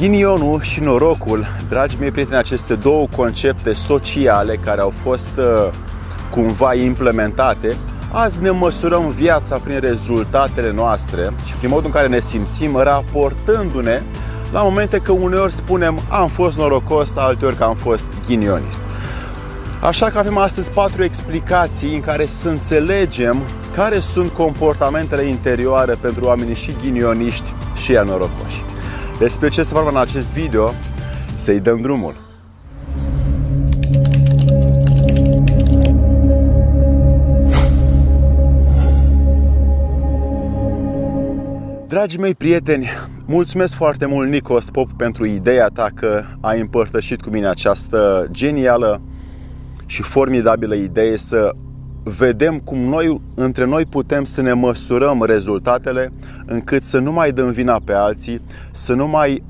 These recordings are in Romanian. Ghinionul și norocul, dragii mei prieteni, aceste două concepte sociale care au fost cumva implementate, azi ne măsurăm viața prin rezultatele noastre și prin modul în care ne simțim, raportându-ne la momente că uneori spunem am fost norocos, alteori că am fost ghinionist. Așa că avem astăzi 4 explicații în care să înțelegem care sunt comportamentele interioare pentru oamenii și ghinioniști și ea norocoși. Despre ce se vorba în acest video, să-i dăm drumul! Dragii mei prieteni, mulțumesc foarte mult, Nicu Pop, pentru ideea ta că ai împărtășit cu mine această genială și formidabilă idee să vedem cum noi, între noi, putem să ne măsurăm rezultatele, încât să nu mai dăm vina pe alții, să nu mai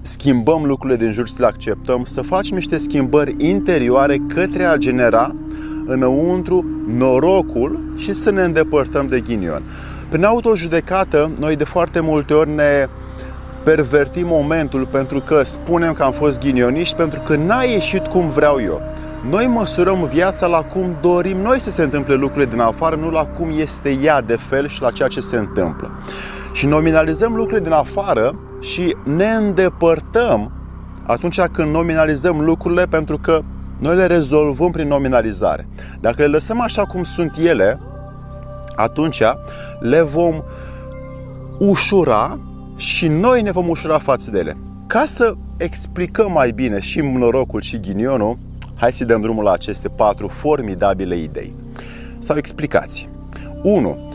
schimbăm lucrurile din jur, să le acceptăm, să facem niște schimbări interioare către a genera înăuntru norocul și să ne îndepărtăm de ghinion. Prin autojudecată, noi de foarte multe ori ne pervertim momentul pentru că spunem că am fost ghinioniști, pentru că n-a ieșit cum vreau eu. Noi măsurăm viața la cum dorim noi să se întâmple lucrurile din afară, nu la cum este ea de fel și la ceea ce se întâmplă. Și nominalizăm lucrurile din afară și ne îndepărtăm atunci când nominalizăm lucrurile, pentru că noi le rezolvăm prin nominalizare. Dacă le lăsăm așa cum sunt ele, atunci le vom ușura și noi ne vom ușura față de ele. Ca să explicăm mai bine și norocul și ghinionul, hai să dăm drumul la aceste 4 formidabile idei sau explicații. 1.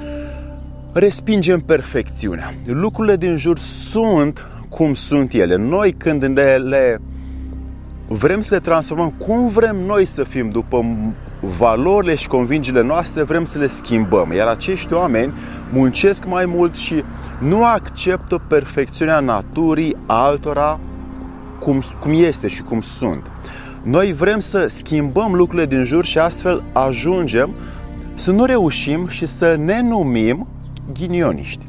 Respingem perfecțiunea. Lucrurile din jur sunt cum sunt ele. Noi când le vrem să le transformăm cum vrem noi să fim, după valorile și convingerile noastre, vrem să le schimbăm. Iar acești oameni muncesc mai mult și nu acceptă perfecțiunea naturii altora cum este și cum sunt. Noi vrem să schimbăm lucrurile din jur și astfel ajungem să nu reușim și să ne numim ghinioniști.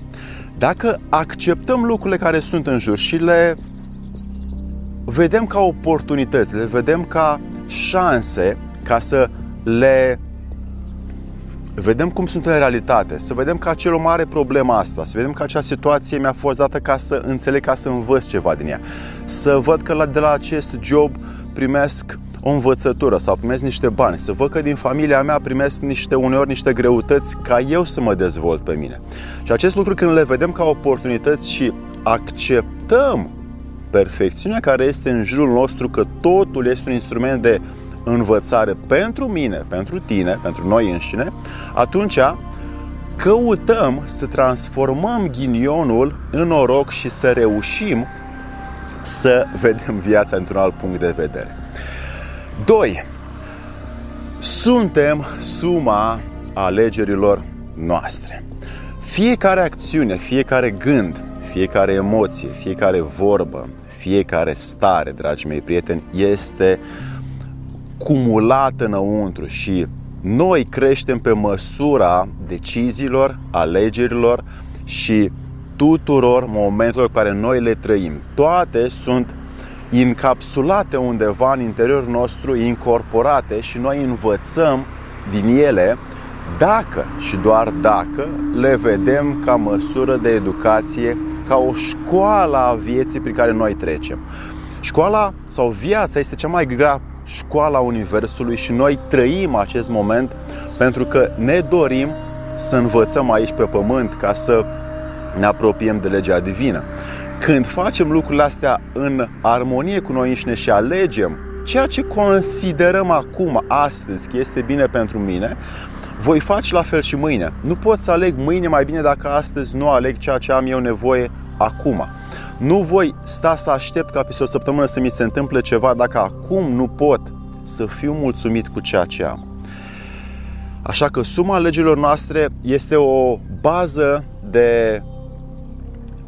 Dacă acceptăm lucrurile care sunt în jur și le vedem ca oportunități, le vedem ca șanse, ca să le vedem cum sunt în realitate, să vedem că acel o mare problemă asta, să vedem că acea situație mi-a fost dată ca să înțeleg, ca să învăț ceva din ea, să văd că de la acest job primesc o învățătură sau primesc niște bani, să văd că din familia mea primesc uneori niște greutăți ca eu să mă dezvolt pe mine. Și acest lucru, când le vedem ca oportunități și acceptăm perfecțiunea care este în jurul nostru, că totul este un instrument de învățare pentru mine, pentru tine, pentru noi înșine, atunci căutăm să transformăm ghinionul în noroc și să reușim să vedem viața într-un alt punct de vedere. 2. Suntem suma alegerilor noastre. Fiecare acțiune, fiecare gând, fiecare emoție, fiecare vorbă, fiecare stare, dragii mei prieteni, este cumulată înăuntru și noi creștem pe măsura deciziilor, alegerilor și tuturor momentelor pe care noi le trăim. Toate sunt încapsulate undeva în interiorul nostru, incorporate, și noi învățăm din ele dacă și doar dacă le vedem ca măsură de educație, ca o școală a vieții prin care noi trecem. Școala sau viața este cea mai grea școala universului și noi trăim acest moment pentru că ne dorim să învățăm aici pe pământ, ca să ne apropiem de legea divină. Când facem lucrurile astea în armonie cu noi înșine și alegem ceea ce considerăm acum, astăzi, că este bine pentru mine, voi face la fel și mâine. Nu pot să aleg mâine mai bine dacă astăzi nu aleg ceea ce am eu nevoie acum. Nu voi sta să aștept ca peste o săptămână să mi se întâmple ceva dacă acum nu pot să fiu mulțumit cu ceea ce am. Așa că suma alegerilor noastre este o bază de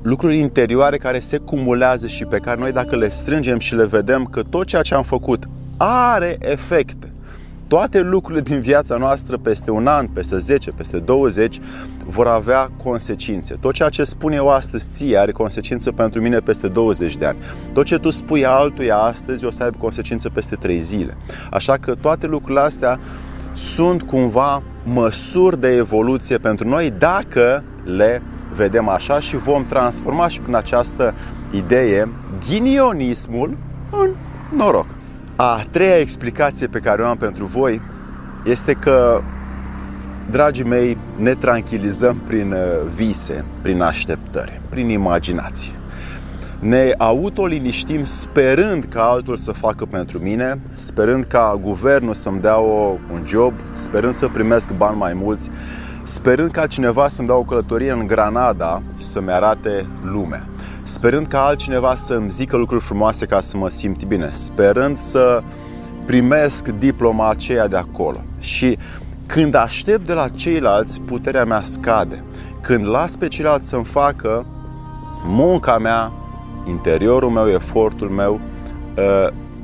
lucruri interioare care se cumulează și pe care noi, dacă le strângem și le vedem că tot ceea ce am făcut are efecte, toate lucrurile din viața noastră peste un an, peste 10, peste 20 vor avea consecințe. Tot ceea ce spun eu astăzi ție are consecință pentru mine peste 20 de ani. Tot ce tu spui altuia astăzi o să aibă consecință peste 3 zile. Așa că toate lucrurile astea sunt cumva măsuri de evoluție pentru noi dacă le vedem așa și vom transforma și prin această idee ghinionismul în noroc. A treia explicație pe care o am pentru voi este că, dragii mei, ne tranquilizăm prin vise, prin așteptări, prin imaginație. Ne autoliniștim sperând ca altul să facă pentru mine, sperând ca guvernul să-mi dea un job, sperând să primesc bani mai mulți, sperând ca cineva să-mi dea o călătorie în Granada și să-mi arate lumea, sperând ca altcineva să-mi zică lucruri frumoase ca să mă simt bine, sperând să primesc diploma aceea de acolo. Și când aștept de la ceilalți, puterea mea scade. Când las pe ceilalți să-mi facă, munca mea, interiorul meu, efortul meu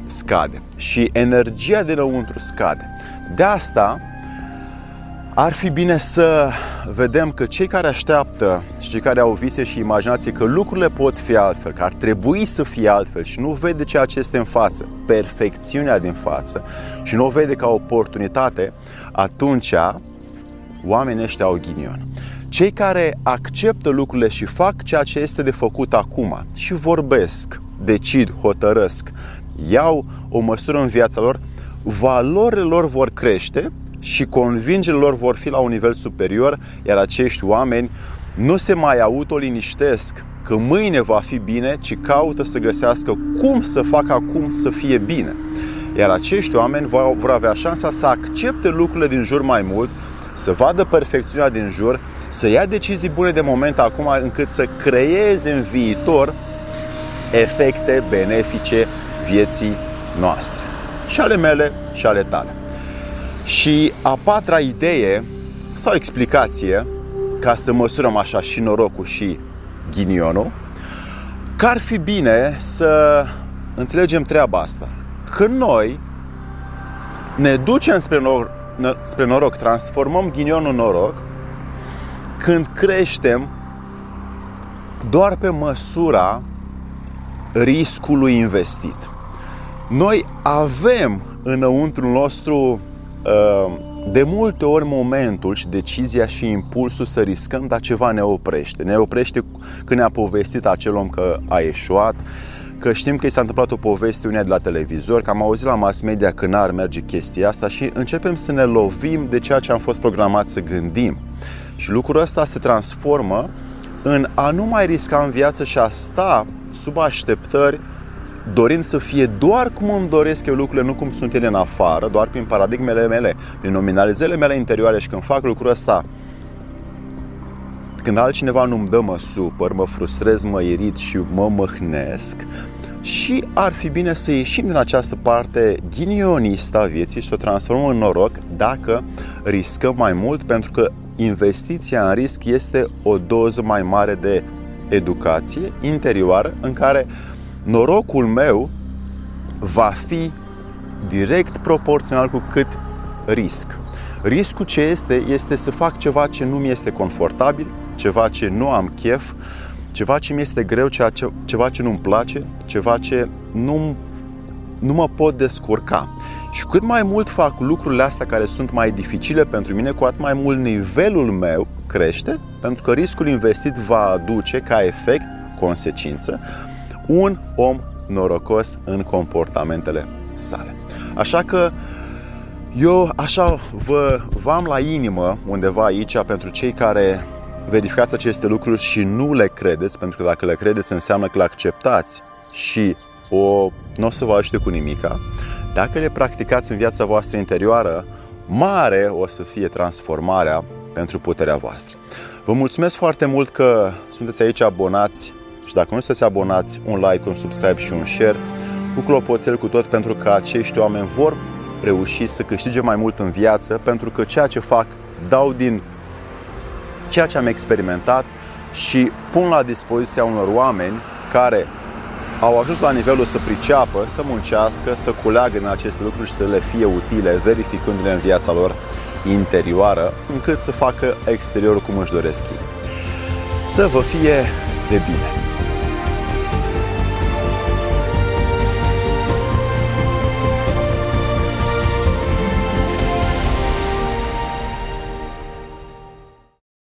scade. Și energia dinăuntru scade. De asta ar fi bine să vedem că cei care așteaptă și cei care au vise și imaginație că lucrurile pot fi altfel, că ar trebui să fie altfel și nu vede ceea ce este în față, perfecțiunea din față, și nu o vede ca oportunitate, atunci oamenii ăștia au ghinion. Cei care acceptă lucrurile și fac ceea ce este de făcut acum și vorbesc, decid, hotărăsc, iau o măsură în viața lor, valorile lor vor crește și convingerile lor vor fi la un nivel superior, iar acești oameni nu se mai autoliniștesc că mâine va fi bine, ci caută să găsească cum să facă acum să fie bine. Iar acești oameni vor avea șansa să accepte lucrurile din jur mai mult, să vadă perfecțiunea din jur, să ia decizii bune de moment acum, încât să creeze în viitor efecte benefice vieții noastre, și ale mele și ale tale. Și a patra idee sau explicație, ca să măsurăm așa și norocul și ghinionul, că ar fi bine să înțelegem treaba asta, că noi ne ducem spre noroc, transformăm ghinionul în noroc când creștem doar pe măsura riscului investit. Noi avem înăuntru nostru de multe ori momentul și decizia și impulsul să riscăm, dar ceva ne oprește. Ne oprește când ne-a povestit acel om că a eșuat, că știm că i s-a întâmplat o poveste uneia de la televizor, că am auzit la mass media că n-ar merge chestia asta și începem să ne lovim de ceea ce am fost programați să gândim. Și lucrul ăsta se transformă în a nu mai risca în viață și a sta sub așteptări, dorind să fie doar cum îmi doresc eu lucrurile, nu cum sunt ele în afară, doar prin paradigmele mele, prin nominalizele mele interioare. Și când fac lucrul ăsta, când altcineva nu-mi dă, mă supăr, mă frustrez, mă irit și mă măhnesc. Și ar fi bine să ieșim din această parte ghinionistă a vieții și să o transformăm în noroc dacă riscăm mai mult, pentru că investiția în risc este o doză mai mare de educație interioară, în care norocul meu va fi direct proporțional cu cât risc. Riscul ce este să fac ceva ce nu mi este confortabil, ceva ce nu am chef, ceva ce mi este greu, ceva ce nu-mi place, ceva ce nu mă pot descurca. Și cât mai mult fac lucrurile astea care sunt mai dificile pentru mine, cu atât mai mult nivelul meu crește, pentru că riscul investit va aduce ca efect, consecință, un om norocos în comportamentele sale. Așa că eu așa v-am la inimă undeva aici pentru cei care verificați aceste lucruri și nu le credeți, pentru că dacă le credeți înseamnă că le acceptați și nu o să vă ajute cu nimica. Dacă le practicați în viața voastră interioară, mare o să fie transformarea pentru puterea voastră. Vă mulțumesc foarte mult că sunteți aici abonați. Și dacă nu sunteți abonați, un like, un subscribe și un share cu clopoțel, cu tot, pentru că acești oameni vor reuși să câștige mai mult în viață, pentru că ceea ce fac dau din ceea ce am experimentat și pun la dispoziția unor oameni care au ajuns la nivelul să priceapă, să muncească, să culeagă în aceste lucruri și să le fie utile, verificându-le în viața lor interioară, încât să facă exteriorul cum își doresc ei. Să vă fie de bine!